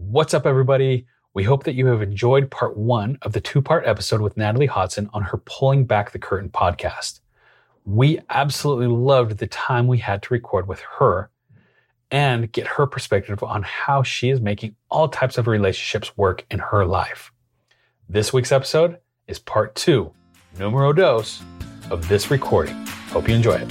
What's up, everybody? We hope that you have enjoyed part one of the two-part episode with Natalie Hodson on her Pulling Back the Curtain podcast. We absolutely loved the time we had to record with her and get her perspective on how she is making all types of relationships work in her life. This week's episode is part two, numero dos, of this recording. Hope you enjoy it.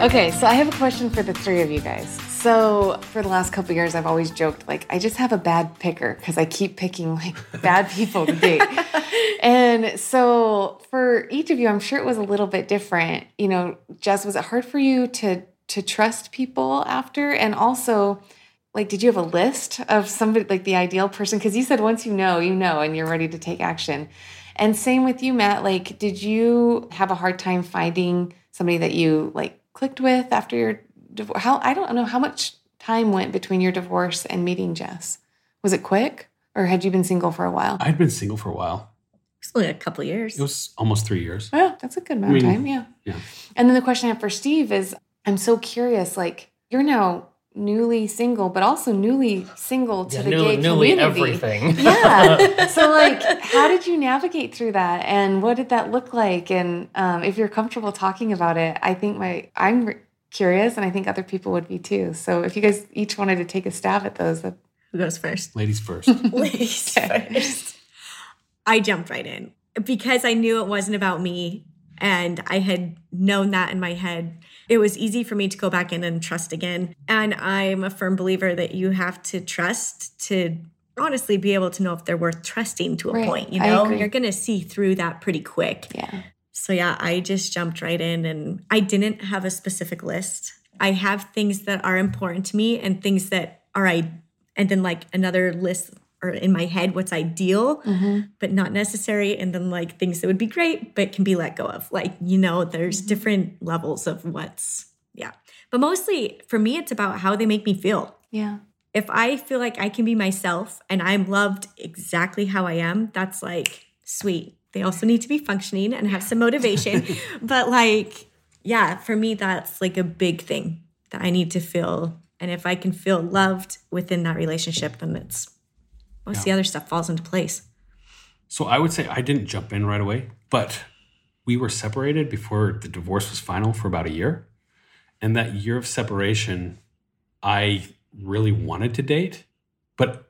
Okay, so I have a question for the three of you guys. So for the last couple of years, I've always joked, like, I just have a bad picker because I keep picking, like, bad people to date. And so for each of you, I'm sure it was a little bit different. You know, Jess, was it hard for you to trust people after? And also, like, did you have a list of somebody, like, the ideal person? Because you said once you know, and you're ready to take action. And same with you, Matt. Like, did you have a hard time finding somebody that you, like, clicked with after your divorce? I don't know how much time went between your divorce and meeting Jess. Was it quick, or had you been single for a while? I'd been single for a while. It was only a couple of years. It was almost 3 years. Oh, that's a good amount of time, yeah. And then the question I have for Steve is, I'm so curious, like, you're now newly single, but also newly single to the gay community. Newly everything. Yeah. So, like, how did you navigate through that, and what did that look like? And if you're comfortable talking about it, I think I'm curious, and I think other people would be too. So if you guys each wanted to take a stab at those. Who goes first? Ladies first. Ladies first. I jumped right in because I knew it wasn't about me, and I had known that in my head. It was easy for me to go back in and trust again. And I'm a firm believer that you have to trust to honestly be able to know if they're worth trusting to a point. You know, you're going to see through that pretty quick. Yeah. So yeah, I just jumped right in, and I didn't have a specific list. I have things that are important to me and things that are and then, like, another list or in my head, what's ideal, but not necessary. And then, like, things that would be great, but can be let go of. Like, you know, there's different levels of what's. But mostly for me, it's about how they make me feel. Yeah. If I feel like I can be myself and I'm loved exactly how I am, that's, like, sweet. They also need to be functioning and have some motivation. But, like, yeah, for me, that's, like, a big thing that I need to feel. And if I can feel loved within that relationship, then it's, most of the other stuff falls into place. So I would say I didn't jump in right away, but we were separated before the divorce was final for about a year. And that year of separation, I really wanted to date, but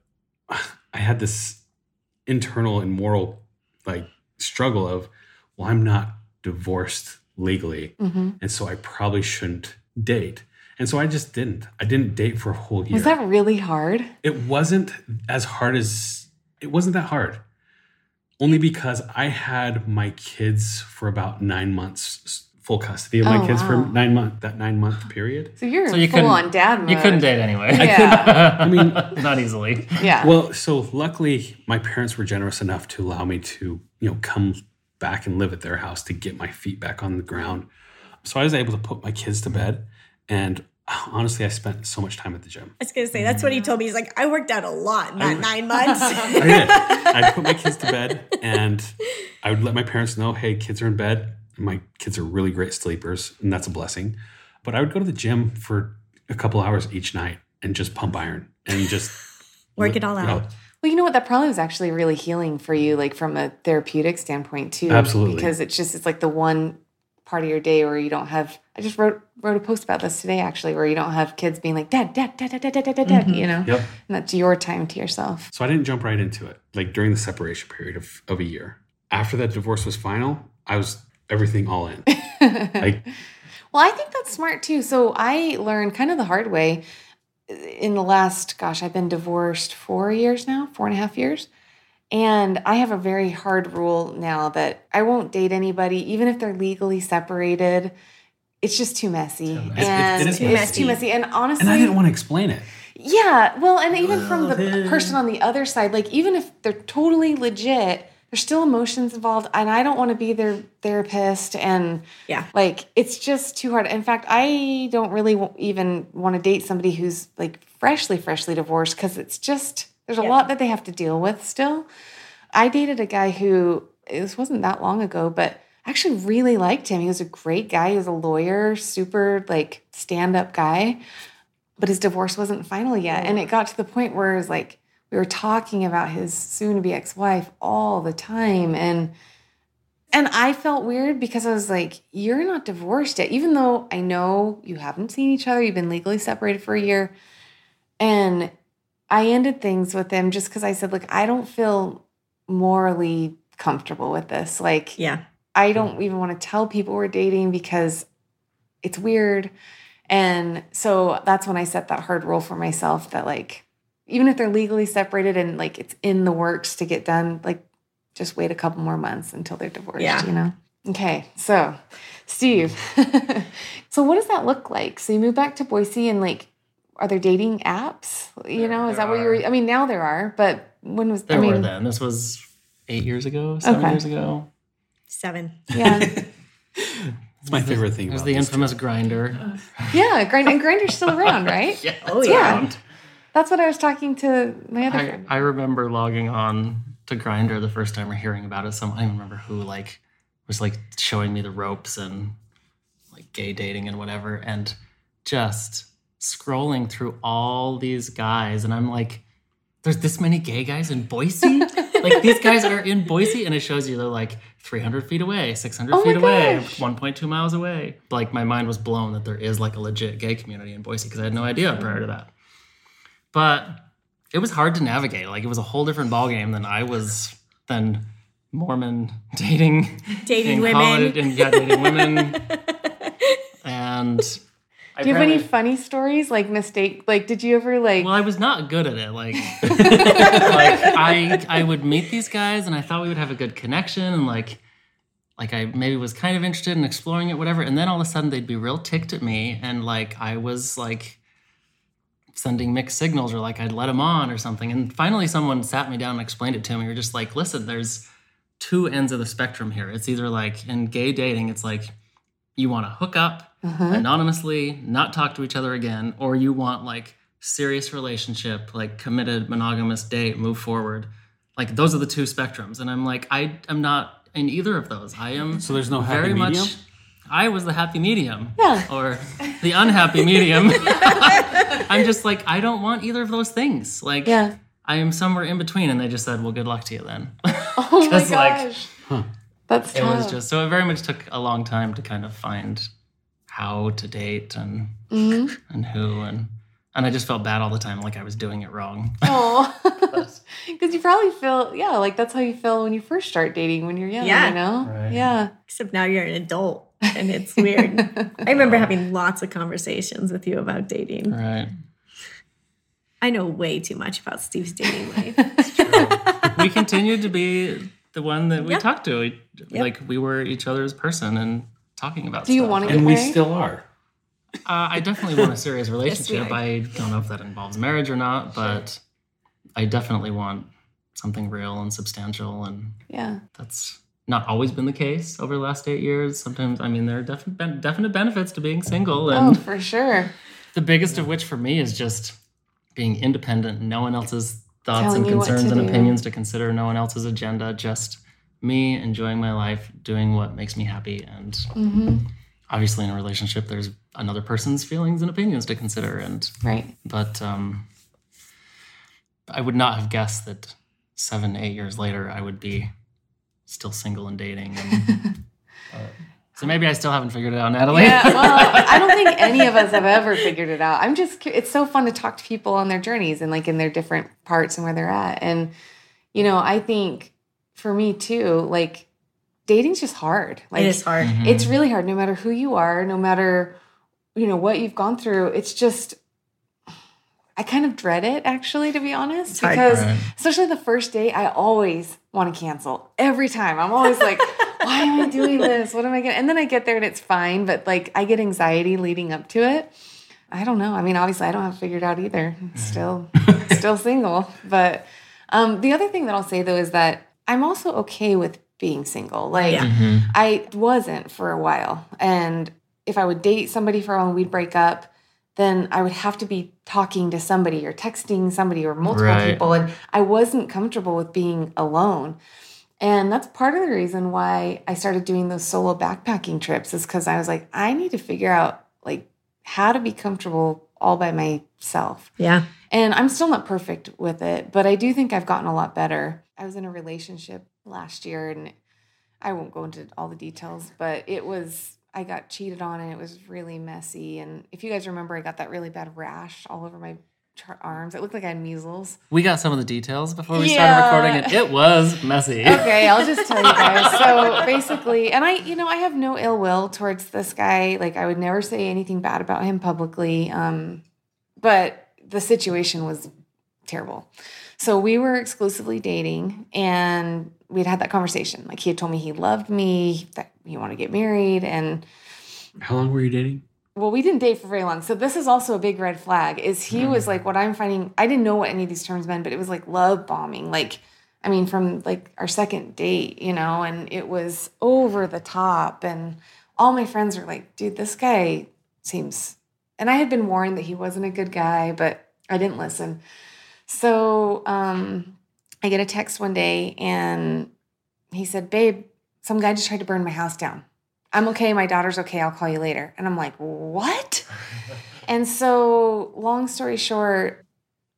I had this internal and moral, like, struggle of, well, I'm not divorced legally. And so I probably shouldn't date. And so I just didn't. I didn't date for a whole year. Was that really hard? It wasn't that hard. Only because I had my kids for about 9 months, full custody of my kids for that 9 month period. So you're full on dad mode. You couldn't date anyway. Yeah. Not easily. Yeah. Well, so luckily my parents were generous enough to allow me to, come back and live at their house to get my feet back on the ground. So I was able to put my kids to bed. And honestly, I spent so much time at the gym. I was going to say, that's what he told me. He's like, I worked out a lot in that 9 months. I did. I put my kids to bed, and I would let my parents know, hey, kids are in bed. My kids are really great sleepers, and that's a blessing. But I would go to the gym for a couple hours each night and just pump iron and just work it all out. Well, you know what? That probably was actually really healing for you, like, from a therapeutic standpoint too. Absolutely. Because it's like the one part of your day where you don't have, I just wrote a post about this today, actually, where you don't have kids being like, dad, dad. Yep. And that's your time to yourself. So I didn't jump right into it, like, during the separation period of a year. After that divorce was final, I was everything all in. Well, I think that's smart too. So I learned kind of the hard way in the last, I've been divorced 4 years now, 4.5 years. And I have a very hard rule now that I won't date anybody, even if they're legally separated. It's just too messy. It is too messy. And honestly, and I didn't want to explain it. Yeah, well, and even from the person on the other side, like, even if they're totally legit, there's still emotions involved, and I don't want to be their therapist, and, like, it's just too hard. In fact, I don't really even want to date somebody who's, like, freshly divorced, because it's just, there's a lot that they have to deal with still. I dated a guy who, this wasn't that long ago, but I actually really liked him. He was a great guy. He was a lawyer, super, like, stand-up guy. But his divorce wasn't final yet. And it got to the point where it was like, we were talking about his soon-to-be ex-wife all the time. And I felt weird because I was like, you're not divorced yet. Even though I know you haven't seen each other, you've been legally separated for a year. And I ended things with him just because I said, look, I don't feel morally comfortable with this. Like, I don't even want to tell people we're dating because it's weird. And so that's when I set that hard rule for myself that, like, even if they're legally separated and, like, it's in the works to get done, like, just wait a couple more months until they're divorced, you know? Okay. So, Steve, so what does that look like? So you moved back to Boise and, like, are there dating apps? You know, is that what you were, I mean, now there are, but when was, there I mean. There were then. This was 8 years ago, 7 years ago. Seven. Yeah. It's my favorite thing. It was the infamous Grindr. Yeah, Grindr's still around, right? Yeah, it's around. That's what I was talking to my other friend. I remember logging on to Grindr the first time or hearing about it. Someone I don't remember who like was like showing me the ropes and like gay dating and whatever, and just scrolling through all these guys, and I'm like, there's this many gay guys in Boise? Like, these guys are in Boise, and it shows you they're, like, 300 feet away, 600 feet away, 1.2 miles away. Like, my mind was blown that there is, like, a legit gay community in Boise because I had no idea prior to that. But it was hard to navigate. Like, it was a whole different ballgame than Mormon dating in college, women. And, dating women. And... Do you have any funny stories, like, mistake? Like, did you ever, like... Well, I was not good at it. Like, I would meet these guys, and I thought we would have a good connection, and, like I maybe was kind of interested in exploring it, whatever, and then all of a sudden they'd be real ticked at me, and, like, I was, like, sending mixed signals, or, like, I'd let them on or something, and finally someone sat me down and explained it to me. You're just like, listen, there's two ends of the spectrum here. It's either, like, in gay dating, it's, like, you want to hook up, anonymously, not talk to each other again, or you want, like, serious relationship, like, committed, monogamous date, move forward. Like, those are the two spectrums. And I'm like, I am not in either of those. I am so there's no happy very medium? Much... I was the happy medium. Yeah. Or the unhappy medium. I'm just like, I don't want either of those things. Like, I am somewhere in between. And they just said, well, good luck to you then. Oh, my gosh. Like, that's tough. It was just... So it very much took a long time to kind of find... how to date and and who and I just felt bad all the time, like I was doing it wrong. Oh, because you probably feel like that's how you feel when you first start dating when you're young, you know, Except now you're an adult and it's weird. I remember having lots of conversations with you about dating. Right. I know way too much about Steve's dating life. It's true. We continued to be the one that we talked to, like we were each other's person and. Talking about do you stuff. Want to get and married? We still are. I definitely want a serious relationship. I don't know if that involves marriage or not, but I definitely want something real and substantial. And that's not always been the case over the last 8 years. Sometimes, I mean, there are definite benefits to being single. And for sure. The biggest of which for me is just being independent. No one else's thoughts and concerns and opinions to consider. No one else's agenda. Just... me enjoying my life, doing what makes me happy, and obviously in a relationship, there's another person's feelings and opinions to consider. And but I would not have guessed that 7-8 years later, I would be still single and dating. And, so maybe I still haven't figured it out, Natalie. Yeah, well, I don't think any of us have ever figured it out. I'm just it's so fun to talk to people on their journeys and like in their different parts and where they're at. And you know, I think. For me too, like dating's just hard. Like, it is hard. It's really hard no matter who you are, no matter, you know, what you've gone through. It's just, I kind of dread it actually, to be honest, because especially the first date, I always want to cancel every time. I'm always like, why am I doing this? What am I gonna? And then I get there and it's fine. But like I get anxiety leading up to it. I don't know. I mean, obviously I don't have it figured out either. Still single. But the other thing that I'll say, though, is that I'm also okay with being single. Like, yeah. Mm-hmm. I wasn't for a while. And if I would date somebody for a while and we'd break up, then I would have to be talking to somebody or texting somebody or multiple people. And I wasn't comfortable with being alone. And that's part of the reason why I started doing those solo backpacking trips, is because I was like, I need to figure out like how to be comfortable all by myself. Yeah. And I'm still not perfect with it, but I do think I've gotten a lot better. I was in a relationship last year, and I won't go into all the details, but it was... I got cheated on, and it was really messy. And if you guys remember, I got that really bad rash all over my arms. It looked like I had measles. We got some of the details before we started recording, and it was messy. Okay, I'll just tell you guys. So basically, and I have no ill will towards this guy. Like, I would never say anything bad about him publicly. But the situation was terrible. So we were exclusively dating, and we'd had that conversation. Like, he had told me he loved me, that he wanted to get married. And how long were you dating? Well, we didn't date for very long. So this is also a big red flag, is he was like, what I'm finding, I didn't know what any of these terms meant, but it was like love bombing. Like, I mean, from like our second date, you know, and it was over the top. And all my friends were like, dude, this guy seems, and I had been warned that he wasn't a good guy, but I didn't listen. So, I get a text one day, and he said, babe, some guy just tried to burn my house down. I'm okay. My daughter's okay. I'll call you later. And I'm like, what? And so long story short,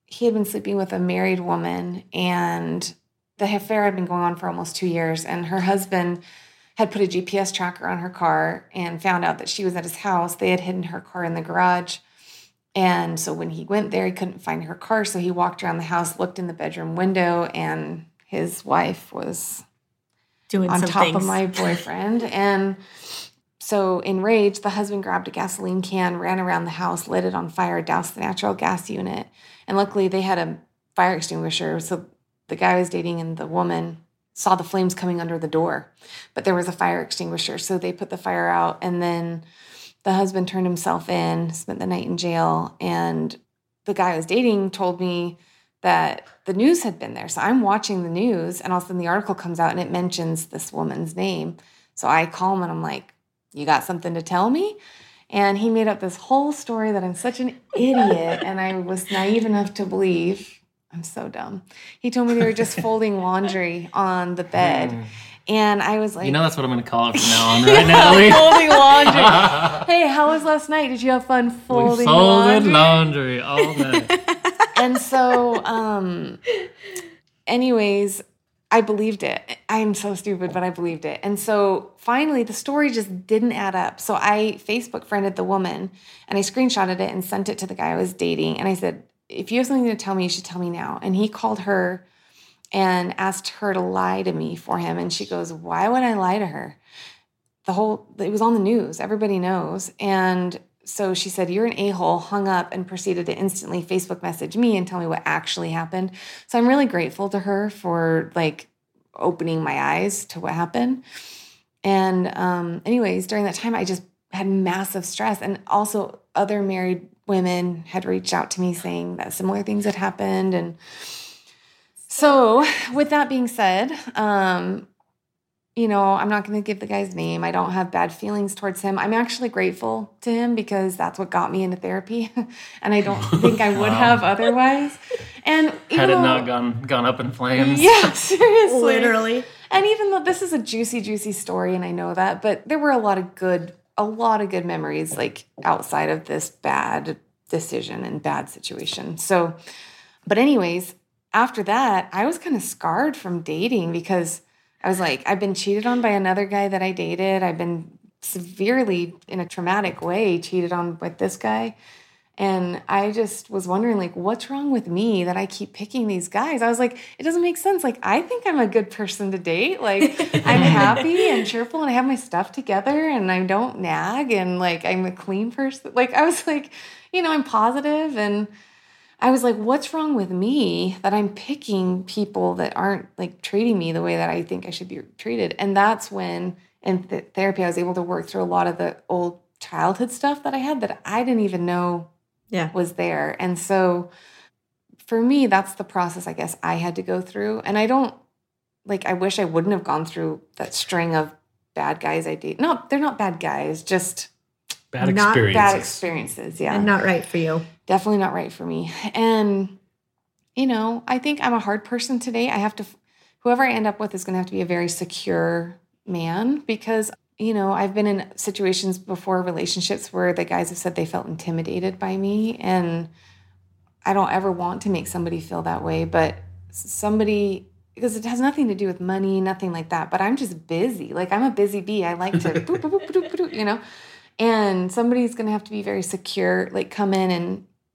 he had been sleeping with a married woman, and the affair had been going on for almost 2 years. And her husband had put a GPS tracker on her car and found out that she was at his house. They had hidden her car in the garage. And so when he went there, he couldn't find her car. So he walked around the house, looked in the bedroom window, and his wife was doing on top things. Of my boyfriend. And so enraged, the husband grabbed a gasoline can, ran around the house, lit it on fire, doused the natural gas unit. And luckily they had a fire extinguisher. So the guy I was dating and the woman saw the flames coming under the door, but there was a fire extinguisher. So they put the fire out, and then the husband turned himself in, spent the night in jail, and the guy I was dating told me that the news had been there. So I'm watching the news, and all of a sudden the article comes out, and it mentions this woman's name. So I call him, and I'm like, you got something to tell me? And he made up this whole story that I'm such an idiot, and I was naive enough to believe. I'm so dumb. He told me they were just folding laundry on the bed. And I was like... You know that's what I'm going to call it from now on, right, Natalie? Folding laundry. Hey, how was last night? Did you have fun folding laundry? We folded laundry all night. And so, anyways, I believed it. I'm so stupid, but I believed it. And so, finally, the story just didn't add up. So I Facebook friended the woman, and I screenshotted it and sent it to the guy I was dating. And I said, if you have something to tell me, you should tell me now. And he called her and asked her to lie to me for him. And she goes, why would I lie to her? It was on the news. Everybody knows. And so she said, you're an a-hole, hung up, and proceeded to instantly Facebook message me and tell me what actually happened. So I'm really grateful to her for, like, opening my eyes to what happened. And anyways, during that time, I just had massive stress. And also other married women had reached out to me saying that similar things had happened. And so with that being said, you know, I'm not going to give the guy's name. I don't have bad feelings towards him. I'm actually grateful to him because that's what got me into therapy, and I don't think I would have otherwise. And had it not gone up in flames. Yeah, seriously. Literally. And even though this is a juicy, juicy story, and I know that, but there were a lot of good memories, like, outside of this bad decision and bad situation. So, but anyways, after that, I was kind of scarred from dating because I was like, I've been cheated on by another guy that I dated. I've been severely, in a traumatic way, cheated on with this guy. And I just was wondering, like, what's wrong with me that I keep picking these guys? I was like, it doesn't make sense. Like, I think I'm a good person to date. Like, I'm happy and cheerful, and I have my stuff together, and I don't nag, and, like, I'm a clean person. Like, I was like, you know, I'm positive, and I was like, what's wrong with me that I'm picking people that aren't, like, treating me the way that I think I should be treated? And that's when, in therapy, I was able to work through a lot of the old childhood stuff that I had that I didn't even know was there. And so for me, that's the process I guess I had to go through. And I don't, like, I wish I wouldn't have gone through that string of bad guys I date. No, they're not bad guys, just bad experiences. Not bad experiences, yeah. And not right for you. Definitely not right for me. And, you know, I think I'm a hard person today. I have to, whoever I end up with is going to have to be a very secure man because, you know, I've been in situations before, relationships where the guys have said they felt intimidated by me. And I don't ever want to make somebody feel that way, but somebody... because it has nothing to do with money, nothing like that. But I'm just busy. Like, I'm a busy bee. I like to, boop, boop, boop, boop, boop, you know. And somebody's going to have to be very secure, like come in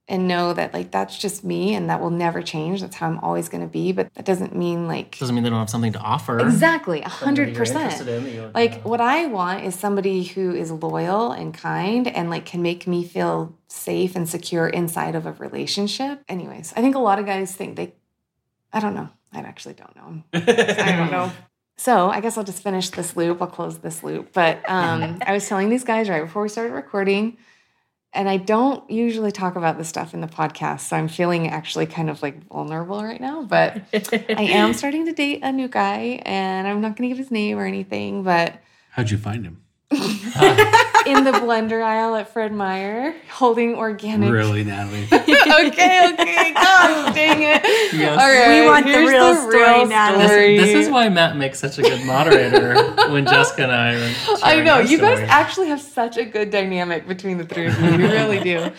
and know that, like, that's just me and that will never change. That's how I'm always going to be. But that doesn't mean, like... doesn't mean they don't have something to offer. Exactly, 100%. Like, what I want is somebody who is loyal and kind and, like, can make me feel safe and secure inside of a relationship. Anyways, I think a lot of guys think they... I don't know. I actually don't know. I don't know. So I guess I'll just finish this loop. I'll close this loop. But I was telling these guys right before we started recording, and I don't usually talk about this stuff in the podcast, so I'm feeling actually kind of like vulnerable right now. But I am starting to date a new guy, and I'm not going to give his name or anything. But how'd you find him? In the blender aisle at Fred Meyer, holding organic. Really, Natalie? Okay. God, dang it. Yes. All right, we want the real story, Natalie. This is why Matt makes such a good moderator when Jessica and I are sharing I know. You guys actually have such a good dynamic between the three of you. You really do.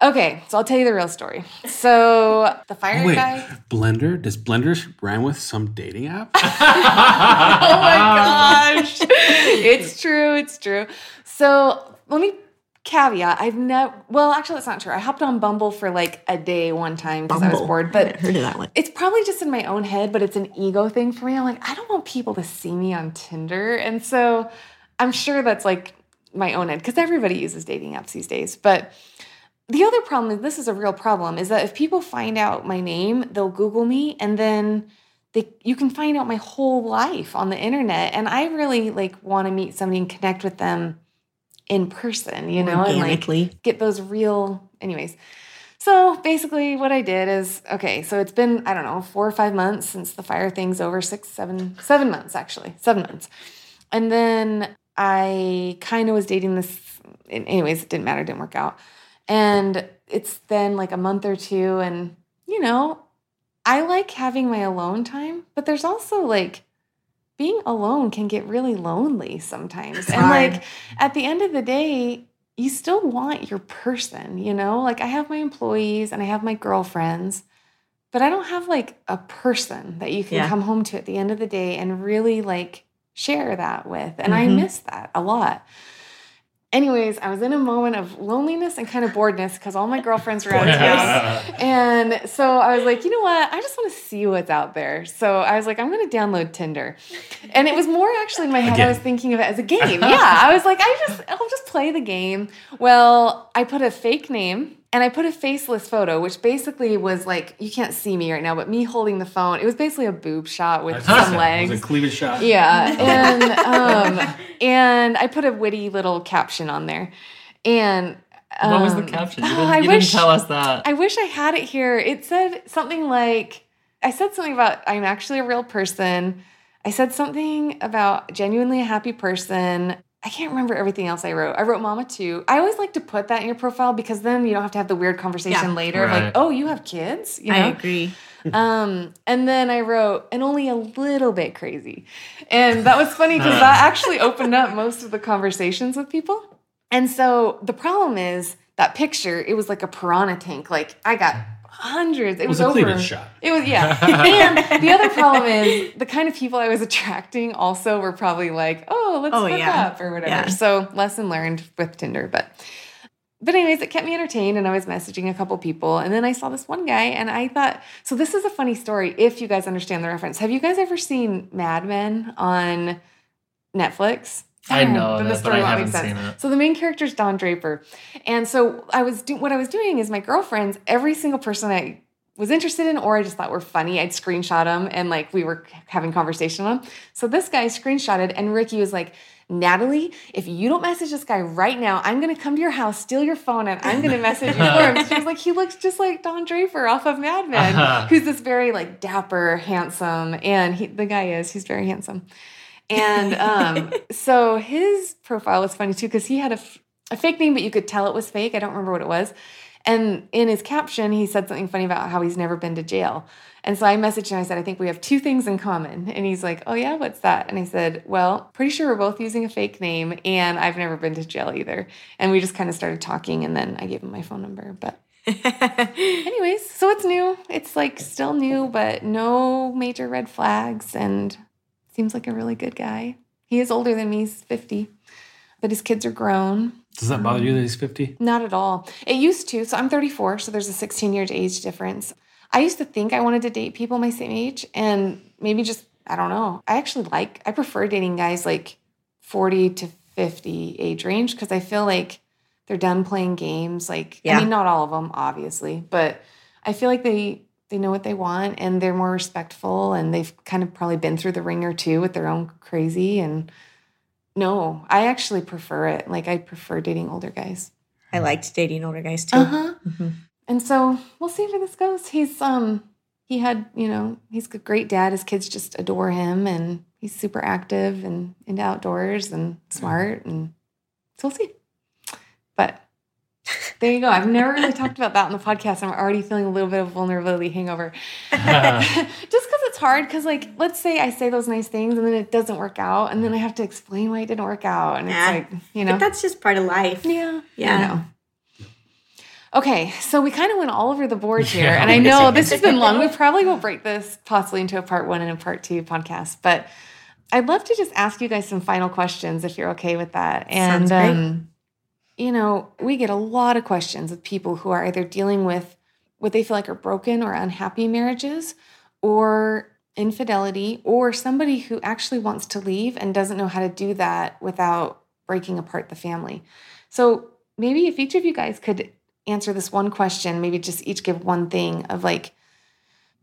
Okay, so I'll tell you the real story. So the fire guy. Blender? Does Blender rhyme with some dating app? Oh my gosh. It's true. So let me caveat. Actually, that's not true. I hopped on Bumble for like a day one time because I was bored. But I heard of that one. It's probably just in my own head, but it's an ego thing for me. I'm like, I don't want people to see me on Tinder. And so I'm sure that's like my own head because everybody uses dating apps these days. But the other problem, is this is a real problem, is that if people find out my name, they'll Google me and then... you can find out my whole life on the internet. And I really like want to meet somebody and connect with them in person, you know, and like get those real anyways. So basically what I did is, okay, so it's been, I don't know, 4 or 5 months since the fire thing's over, 7 months, actually 7 months. And then I kind of was dating this. Anyways, it didn't matter. It didn't work out. And it's been like a month or two and, you know, I like having my alone time, but there's also like being alone can get really lonely sometimes. And like at the end of the day, you still want your person, you know, like I have my employees and I have my girlfriends, but I don't have like a person that you can come home to at the end of the day and really like share that with. And I miss that a lot. Anyways, I was in a moment of loneliness and kind of boredness because all my girlfriends were out of town. And so I was like, you know what? I just want to see what's out there. So I was like, I'm going to download Tinder. And it was more actually in my head. I was thinking of it as a game. Yeah. I was like, I'll just play the game. Well, I put a fake name and I put a faceless photo, which basically was like, you can't see me right now, but me holding the phone. It was basically a boob shot with some legs. It was a cleavage shot. Yeah. And, and I put a witty little caption on there. And what was the caption? You didn't tell us that. I wish I had it here. It said something like, I said something about I'm actually a real person. I said something about genuinely a happy person. I can't remember everything else I wrote. I wrote mama too. I always like to put that in your profile because then you don't have to have the weird conversation later. Right. Like, oh, you have kids? You know? I agree. And then I wrote, and only a little bit crazy. And that was funny because that actually opened up most of the conversations with people. And so the problem is that picture, it was like a piranha tank. Like I got hundreds. It was over. It was a cleavage shot. It was, yeah. And the other problem is the kind of people I was attracting also were probably like, oh, let's hook up or whatever. Yeah. So lesson learned with Tinder, But anyways, it kept me entertained, and I was messaging a couple people, and then I saw this one guy, and I thought, so this is a funny story, if you guys understand the reference. Have you guys ever seen Mad Men on Netflix? I know that, but I haven't seen it. So the main character is Don Draper, and so what I was doing is my girlfriends, every single person I was interested in or I just thought were funny, I'd screenshot them, and like we were having conversation on them. So this guy screenshotted, and Ricky was like, Natalie, if you don't message this guy right now, I'm going to come to your house, steal your phone, and I'm going to message you for him. She was like, he looks just like Don Draper off of Mad Men, who's this very like dapper, handsome, and he's very handsome. And so his profile was funny too, because he had a fake name, but you could tell it was fake. I don't remember what it was. And in his caption, he said something funny about how he's never been to jail. And so I messaged him. I said, I think we have two things in common. And he's like, oh, yeah, what's that? And I said, well, pretty sure we're both using a fake name, and I've never been to jail either. And we just kind of started talking, and then I gave him my phone number. But anyways, so it's new. It's like still new, but no major red flags, and seems like a really good guy. He is older than me. He's 50, but his kids are grown. Does that bother you that he's 50? Not at all. It used to. So I'm 34, so there's a 16-year age difference. I used to think I wanted to date people my same age, and maybe just, I don't know. I prefer dating guys like 40 to 50 age range, because I feel like they're done playing games. Like, yeah. I mean, not all of them, obviously, but I feel like they know what they want, and they're more respectful, and they've kind of probably been through the ringer too with their own crazy. And no, I actually prefer it. Like, I prefer dating older guys. I liked dating older guys too. Uh-huh. Mm-hmm. And so we'll see where this goes. He's a great dad. His kids just adore him, and he's super active and into outdoors and smart. And so we'll see. But there you go. I've never really talked about that on the podcast. I'm already feeling a little bit of vulnerability hangover. Just because it's hard, because, like, let's say I say those nice things, and then it doesn't work out, and then I have to explain why it didn't work out. And it's like, you know. But that's just part of life. Yeah. Yeah. You know. Okay, so we kind of went all over the board here, and I know this has been long. We probably will break this possibly into a part one and a part two podcast, but I'd love to just ask you guys some final questions if you're okay with that. And, sounds great. You know, we get a lot of questions of people who are either dealing with what they feel like are broken or unhappy marriages, or infidelity, or somebody who actually wants to leave and doesn't know how to do that without breaking apart the family. So maybe if each of you guys could answer this one question, maybe just each give one thing of, like,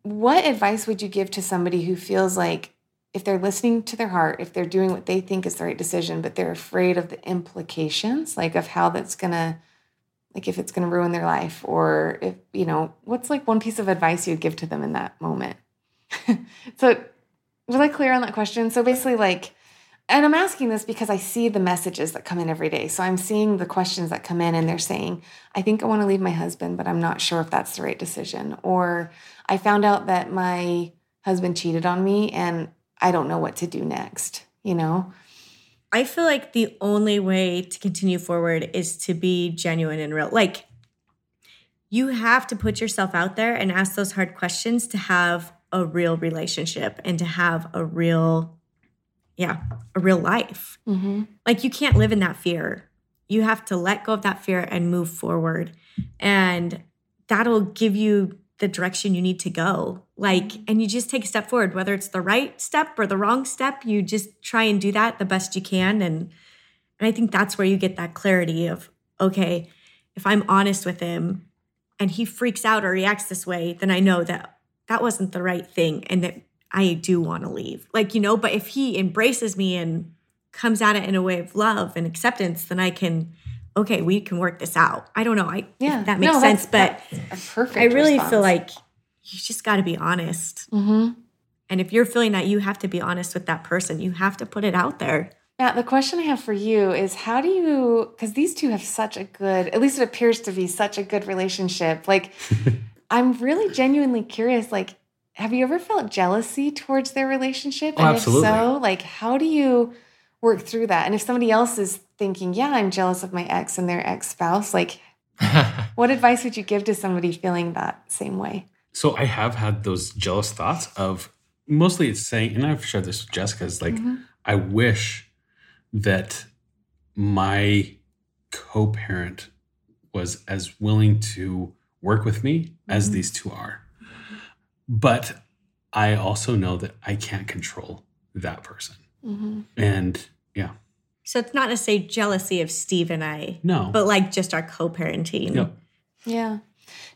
what advice would you give to somebody who feels like, if they're listening to their heart, if they're doing what they think is the right decision, but they're afraid of the implications, like of how that's going to, like, if it's going to ruin their life, or if, you know, what's like one piece of advice you'd give to them in that moment? So was I clear on that question? So basically, like, and I'm asking this because I see the messages that come in every day. So I'm seeing the questions that come in, and they're saying, I think I want to leave my husband, but I'm not sure if that's the right decision. Or I found out that my husband cheated on me, and I don't know what to do next, you know? I feel like the only way to continue forward is to be genuine and real. Like, you have to put yourself out there and ask those hard questions to have a real relationship and to have a real life. Mm-hmm. Like, you can't live in that fear. You have to let go of that fear and move forward. And that'll give you the direction you need to go. Like, and you just take a step forward, whether it's the right step or the wrong step, you just try and do that the best you can. And I think that's where you get that clarity of, okay, if I'm honest with him and he freaks out or reacts this way, then I know that wasn't the right thing, and that I do want to leave. Like, you know, but if he embraces me and comes at it in a way of love and acceptance, then I can, okay, we can work this out. I don't know. If that makes sense, but perfect. I really feel like you just got to be honest. Mm-hmm. And if you're feeling that, you have to be honest with that person. You have to put it out there. Matt, the question I have for you is, how do you, because these two have such a good, at least it appears to be such a good relationship. Like, I'm really genuinely curious, like, have you ever felt jealousy towards their relationship? Oh, and absolutely. If so, like, how do you work through that? And if somebody else is thinking, yeah, I'm jealous of my ex and their ex-spouse, like, what advice would you give to somebody feeling that same way? So I have had those jealous thoughts of, mostly it's saying, and I've shared this with Jessica, is like, mm-hmm. I wish that my co-parent was as willing to work with me mm-hmm. as these two are. But I also know that I can't control that person. Mm-hmm. And yeah. So it's not necessarily jealousy of Steve and I. No. But like just our co-parenting. Yep. Yeah.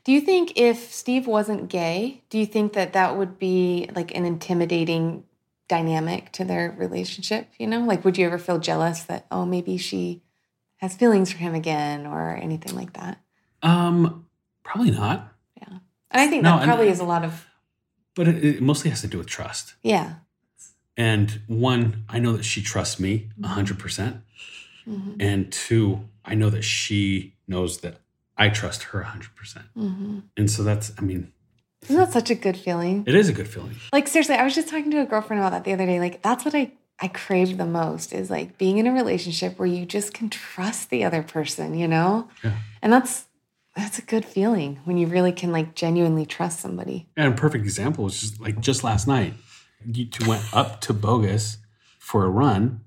Do you think if Steve wasn't gay, do you think that would be like an intimidating dynamic to their relationship, you know? Like, would you ever feel jealous that, oh, maybe she has feelings for him again or anything like that? Probably not. Yeah. And I think that probably is a lot of... But it mostly has to do with trust. Yeah. And one, I know that she trusts me 100%. Mm-hmm. And two, I know that she knows that I trust her 100%. Mm-hmm. And so that's, I mean... Isn't that such a good feeling? It is a good feeling. Like, seriously, I was just talking to a girlfriend about that the other day. Like, that's what I crave the most is, like, being in a relationship where you just can trust the other person, you know? Yeah. And that's a good feeling when you really can, like, genuinely trust somebody. And a perfect example is just, like, just last night, you two went up to Bogus for a run,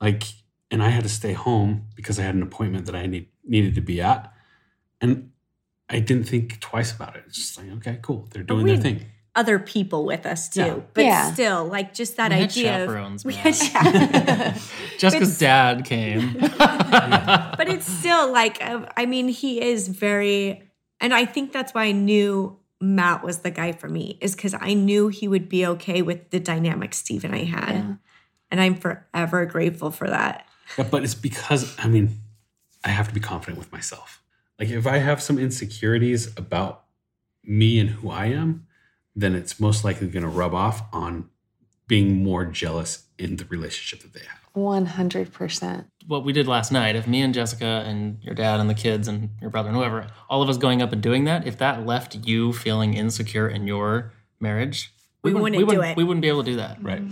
like, and I had to stay home because I had an appointment that I needed to be at. And I didn't think twice about it. It's just like, okay, cool. They're doing their thing. Other people with us too, yeah. But still, like, just that idea. We had chaperones. Just because Dad came. But it's still like, I mean, he is very, and I think that's why I knew Matt was the guy for me, is because I knew he would be okay with the dynamic Steve and I had, yeah. And I'm forever grateful for that. Yeah, but it's because, I mean, I have to be confident with myself. Like, if I have some insecurities about me and who I am, then it's most likely going to rub off on being more jealous in the relationship that they have. 100%. What we did last night, if me and Jessica and your dad and the kids and your brother and whoever, all of us going up and doing that, if that left you feeling insecure in your marriage, we wouldn't do it. We wouldn't be able to do that. Right.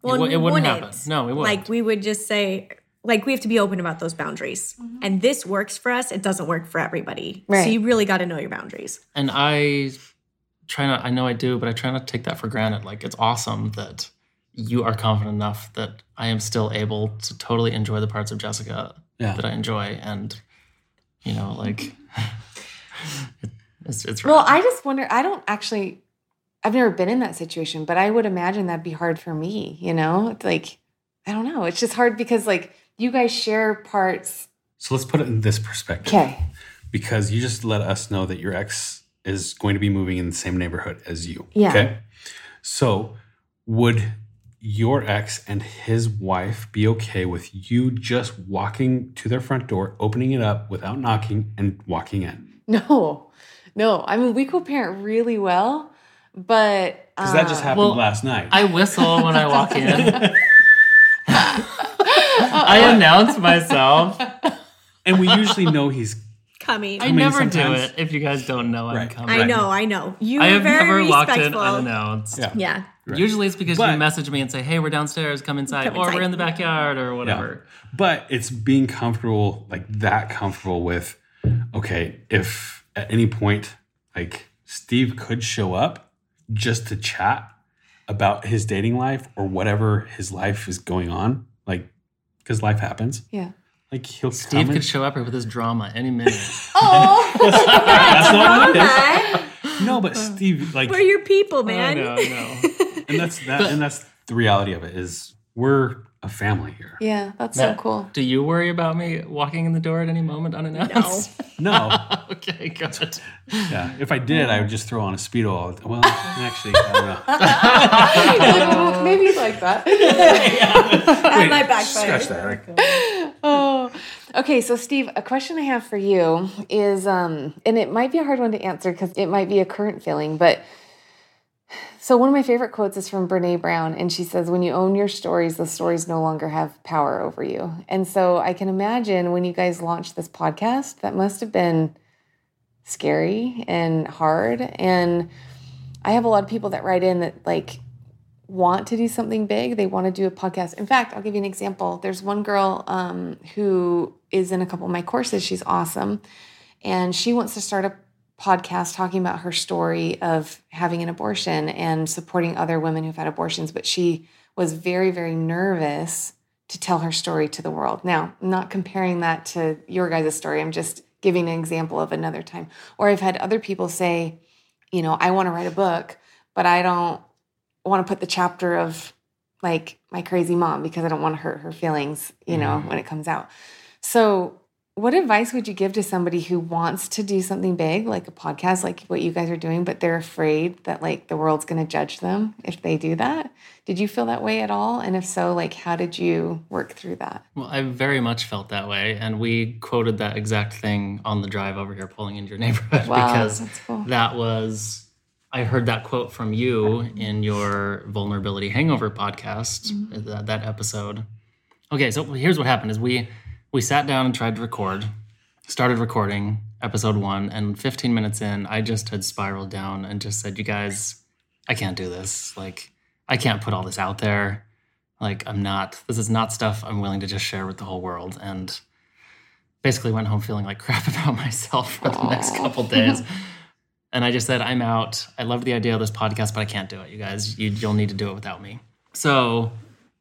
Well, it wouldn't happen. No, it wouldn't. Like, we would just say... Like, we have to be open about those boundaries. Mm-hmm. And this works for us. It doesn't work for everybody. Right. So you really got to know your boundaries. And I try not to take that for granted. Like, it's awesome that you are confident enough that I am still able to totally enjoy the parts of Jessica that I enjoy. And, you know, like, it's right. Well, I just wonder, I've never been in that situation, but I would imagine that'd be hard for me, you know? It's like, I don't know. It's just hard because, like, you guys share parts. So let's put it in this perspective. Okay. Because you just let us know that your ex is going to be moving in the same neighborhood as you. Yeah. Okay. So would your ex and his wife be okay with you just walking to their front door, opening it up without knocking and walking in? No. I mean, we co-parent really well, but... Because that just happened last night. I whistle when I walk in. I announce myself. And we usually know he's coming. I never sometimes. Do it if you guys don't know I'm coming. I know. I have never walked in unannounced. Yeah. Right. Usually it's because you message me and say, hey, we're downstairs, come inside. Or we're in the backyard or whatever. Yeah. But it's being comfortable, like that comfortable with, okay, if at any point, like Steve could show up just to chat about his dating life or whatever his life is going on, like, because life happens. Yeah. Like, Steve could show up here with his drama any minute. Oh! That's not drama. What it is. No, but Steve, like... We're your people, man. Oh, no. And that's the reality of it, is we're a family here. Yeah, that's Matt, so cool. Do you worry about me walking in the door at any moment unannounced? No. Okay, good. Yeah, if I did, I would just throw on a Speedo all the time. Well, actually, I don't know. Maybe you'd like that. That might backfire. Scratch that. Right? Oh. Okay, so Steve, a question I have for you is, and it might be a hard one to answer because it might be a current feeling, but... So one of my favorite quotes is from Brené Brown, and she says, when you own your stories, the stories no longer have power over you. And so I can imagine when you guys launched this podcast, that must have been scary and hard. And I have a lot of people that write in that, like, want to do something big. They want to do a podcast. In fact, I'll give you an example. There's one girl who is in a couple of my courses. She's awesome. And she wants to start a podcast talking about her story of having an abortion and supporting other women who've had abortions, but she was very, very nervous to tell her story to the world. Now, I'm not comparing that to your guys' story. I'm just giving an example of another time. Or I've had other people say, you know, I want to write a book, but I don't want to put the chapter of, like, my crazy mom because I don't want to hurt her feelings, you know, when it comes out. So What advice would you give to somebody who wants to do something big, like a podcast, like what you guys are doing, but they're afraid that like the world's going to judge them if they do that? Did you feel that way at all? And if so, like, how did you work through that? Well, I very much felt that way. And we quoted that exact thing on the drive over here, pulling into your neighborhood, wow, because that's cool. That was, I heard that quote from you in your Vulnerability Hangover podcast, mm-hmm. that episode. Okay. So here's what happened is we sat down and tried to record, started recording episode 1, and 15 minutes in, I just had spiraled down and just said, you guys, I can't do this. Like, I can't put all this out there. Like, this is not stuff I'm willing to just share with the whole world. And basically went home feeling like crap about myself for the next couple days. And I just said, I'm out. I love the idea of this podcast, but I can't do it, you guys. You'll need to do it without me. So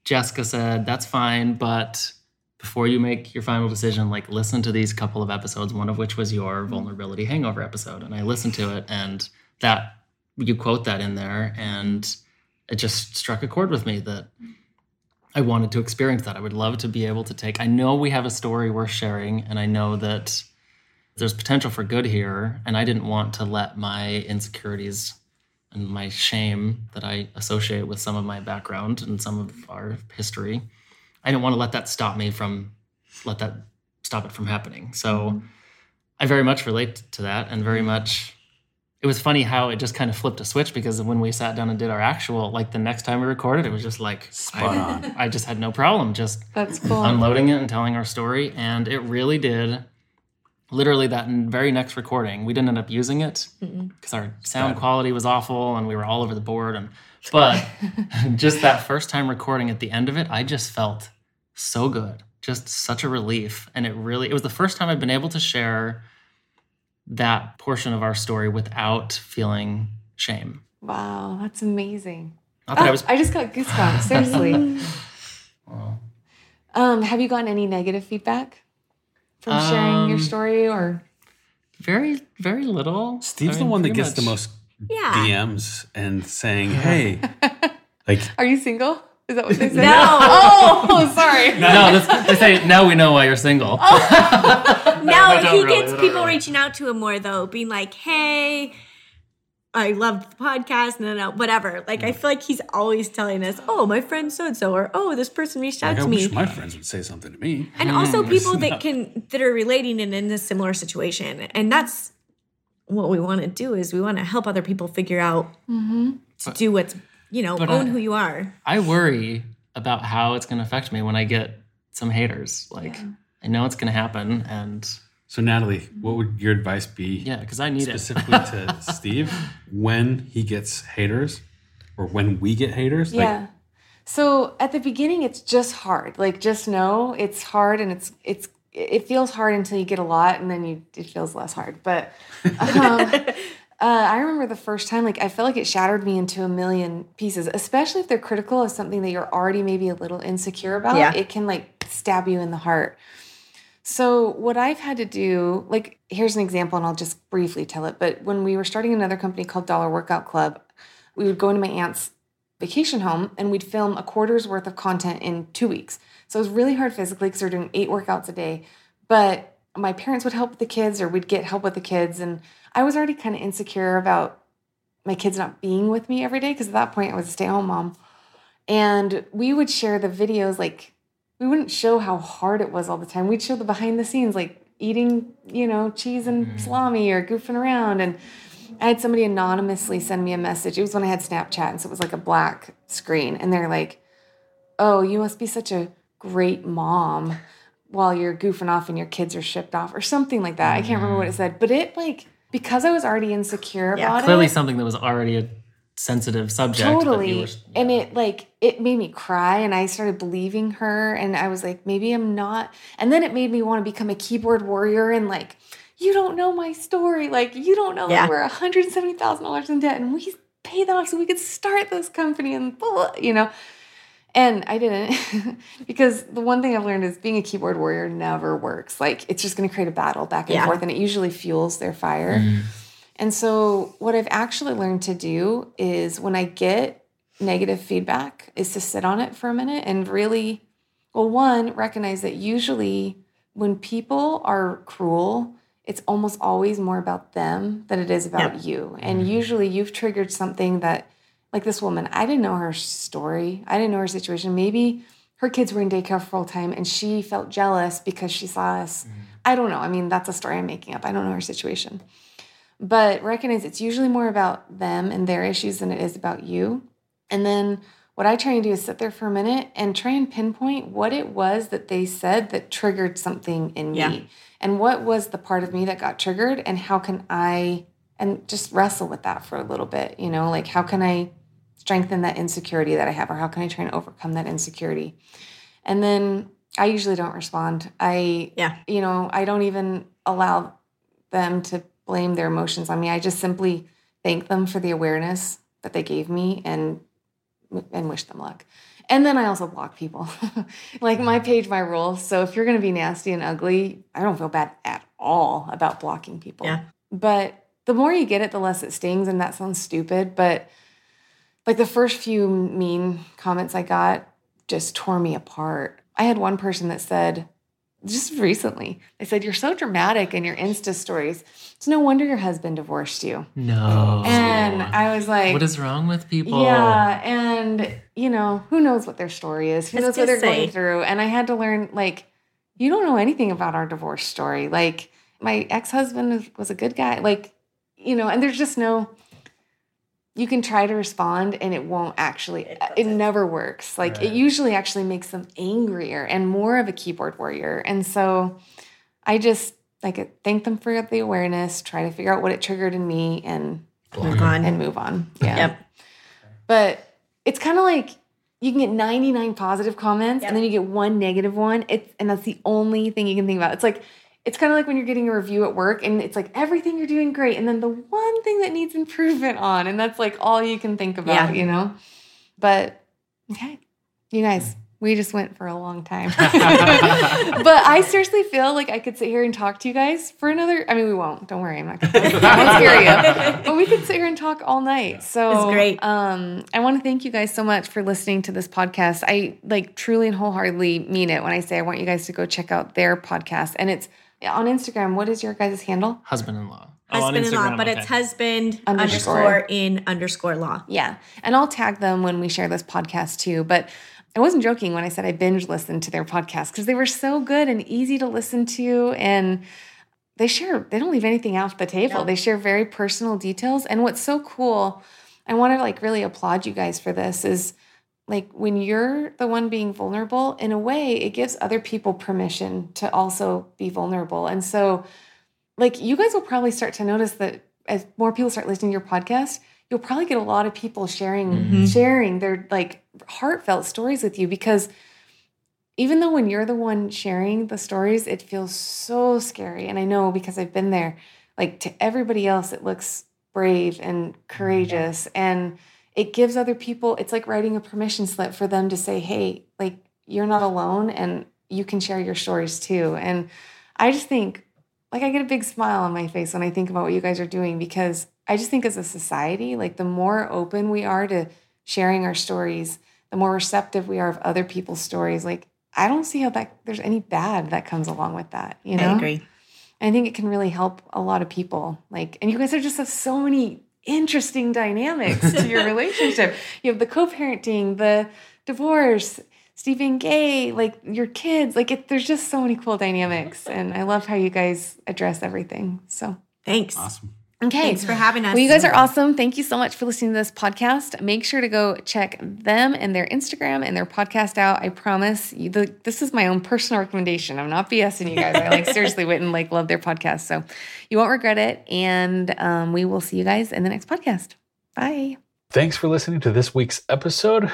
Jessica said, that's fine, but before you make your final decision, like, listen to these couple of episodes, one of which was your Vulnerability Hangover episode. And I listened to it, and that you quote that in there, and it just struck a chord with me that I wanted to experience that. I would love to be able to take, I know we have a story worth sharing, and I know that there's potential for good here. And I didn't want to let my insecurities and my shame that I associate with some of my background and some of our history, I didn't want to let that stop it from happening. So mm-hmm. I very much relate to that, and very much, it was funny how it just kind of flipped a switch, because when we sat down and did our actual, like the next time we recorded, it was just like, spot on. I just had no problem just That's cool. unloading it and telling our story. And it really did, literally that very next recording, we didn't end up using it because our sound quality was awful and we were all over the board. But just that first time recording at the end of it, I just felt so good, just such a relief. And it was the first time I've been able to share that portion of our story without feeling shame. Wow, that's amazing. I just got goosebumps, seriously. Wow. Have you gotten any negative feedback from sharing your story, or? Very, very little. Steve's the one that gets the most DMs and saying, hey, like, are you single? Is that what they say? No. Oh, sorry. No, they say, now we know why you're single. Oh. No, he gets people reaching out to him more, though, being like, hey, I loved the podcast, no, whatever. Like, I feel like he's always telling us, oh, my friend so-and-so, or, oh, this person reached out to me. I wish my friends would say something to me. And also people that are relating and in a similar situation. And that's what we want to do, is we want to help other people figure out to do what's, own who you are. I worry about how it's going to affect me when I get some haters. Like, I know it's going to happen. And so, Natalie, what would your advice be? Yeah, because I need specifically it. Specifically to Steve, when he gets haters, or when we get haters? Yeah. Like, so at the beginning, it's just hard. Like, just know it's hard, and it feels hard until you get a lot, and then it feels less hard. But I remember the first time, like, I felt like it shattered me into a million pieces, especially if they're critical of something that you're already maybe a little insecure about. Yeah. It can, like, stab you in the heart. So what I've had to do, like, here's an example, and I'll just briefly tell it. But when we were starting another company called Dollar Workout Club, we would go into my aunt's vacation home, and we'd film a quarter's worth of content in 2 weeks. So it was really hard physically because we were doing 8 workouts a day. But my parents would help with the kids, or we'd get help with the kids. And I was already kind of insecure about my kids not being with me every day, because at that point I was a stay-at-home mom. And we would share the videos, like, we wouldn't show how hard it was all the time. We'd show the behind the scenes, like eating, cheese and salami or goofing around. And I had somebody anonymously send me a message. It was when I had Snapchat, and so it was like a black screen. And they're like, oh, you must be such a great mom while you're goofing off and your kids are shipped off, or something like that. I can't remember what it said. But it, like, because I was already insecure about it. Clearly something that was already a sensitive subject. Totally. And it, like, it made me cry, and I started believing her. And I was like, maybe I'm not. And then it made me want to become a keyboard warrior and, like, you don't know my story. Like, you don't know that we're $170,000 in debt, and we paid that off so we could start this company, and . And I didn't, because the one thing I've learned is being a keyboard warrior never works. Like, it's just going to create a battle back and forth, and it usually fuels their fire. And so what I've actually learned to do is, when I get negative feedback, is to sit on it for a minute and really, recognize that usually when people are cruel, it's almost always more about them than it is about you. And usually you've triggered something that, like this woman, I didn't know her story. I didn't know her situation. Maybe her kids were in daycare full time and she felt jealous because she saw us. I don't know. I mean, that's a story I'm making up. I don't know her situation. But recognize it's usually more about them and their issues than it is about you. And then what I try and do is sit there for a minute and try and pinpoint what it was that they said that triggered something in me. And what was the part of me that got triggered, and how can I, and just wrestle with that for a little bit, you know, like how can I strengthen that insecurity that I have, or how can I try and overcome that insecurity? And then I usually don't respond. You know, I don't even allow them to blame their emotions on me. I just simply thank them for the awareness that they gave me and wish them luck. And then I also block people. Like my page, my rule. So if you're going to be nasty and ugly, I don't feel bad at all about blocking people. Yeah. But the more you get it, the less it stings. And that sounds stupid, but like the first few mean comments I got just tore me apart. I had one person that said, just recently, they said, "You're so dramatic in your Insta stories. It's no wonder your husband divorced you." No. And I was like, what is wrong with people? Yeah. And, you know, who knows what their story is? Who knows what they're going through? And I had to learn, like, you don't know anything about our divorce story. Like, my ex-husband was a good guy. Like, you know, and there's just no, you can try to respond and it won't actually, it never works. Like It usually actually makes them angrier and more of a keyboard warrior. And so I just like thank them for the awareness, try to figure out what it triggered in me and move on. Yeah. Yep. But it's kind of like you can get 99 positive comments and then you get one negative one. And that's the only thing you can think about. It's kind of like when you're getting a review at work and it's like everything you're doing great. And then the one thing that needs improvement on, and that's like all you can think about, you know, but okay. You guys, we just went for a long time, but I seriously feel like I could sit here and talk to you guys for another, I mean, we won't, don't worry. I'm not going to scare you, but we could sit here and talk all night. So it's great. I want to thank you guys so much for listening to this podcast. I like truly and wholeheartedly mean it when I say I want you guys to go check out their podcast, and it's on Instagram. What is your guys' handle? Husband-in-law. Husband-in-law, but it's husband_in_law. Yeah. And I'll tag them when we share this podcast too. But I wasn't joking when I said I binge listened to their podcast because they were so good and easy to listen to. And they don't leave anything off the table. Yeah. They share very personal details. And what's so cool, I want to like really applaud you guys for this, is like when you're the one being vulnerable, in a way, it gives other people permission to also be vulnerable. And so like you guys will probably start to notice that as more people start listening to your podcast, you'll probably get a lot of people sharing their like heartfelt stories with you, because even though when you're the one sharing the stories, it feels so scary. And I know because I've been there, like to everybody else, it looks brave and courageous and it gives other people, it's like writing a permission slip for them to say, hey, like you're not alone and you can share your stories too. And I just think like I get a big smile on my face when I think about what you guys are doing, because I just think as a society, like the more open we are to sharing our stories, the more receptive we are of other people's stories. Like I don't see how there's any bad that comes along with that, you know? I agree. I think it can really help a lot of people. Like, and you guys have so many interesting dynamics to your relationship. You have the co-parenting, the divorce, Steve being gay, like your kids, like there's just so many cool dynamics. And I love how you guys address everything. So thanks. Awesome. Okay. Thanks for having us. Well, you guys are awesome. Thank you so much for listening to this podcast. Make sure to go check them and their Instagram and their podcast out. I promise you, this is my own personal recommendation. I'm not BSing you guys. I like seriously went and like love their podcast. So you won't regret it. And we will see you guys in the next podcast. Bye. Thanks for listening to this week's episode.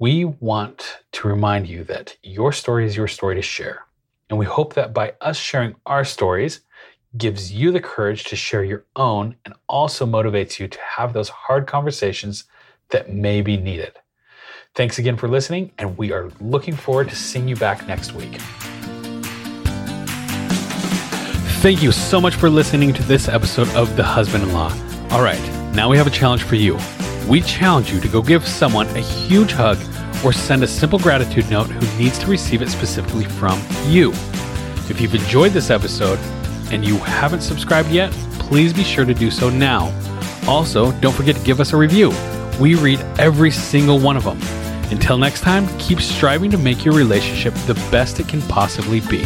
We want to remind you that your story is your story to share. And we hope that by us sharing our stories, gives you the courage to share your own and also motivates you to have those hard conversations that may be needed. Thanks again for listening, and we are looking forward to seeing you back next week. Thank you so much for listening to this episode of The Husband-in-Law. All right, now we have a challenge for you. We challenge you to go give someone a huge hug or send a simple gratitude note who needs to receive it specifically from you. If you've enjoyed this episode and you haven't subscribed yet, please be sure to do so now. Also, don't forget to give us a review. We read every single one of them. Until next time, keep striving to make your relationship the best it can possibly be.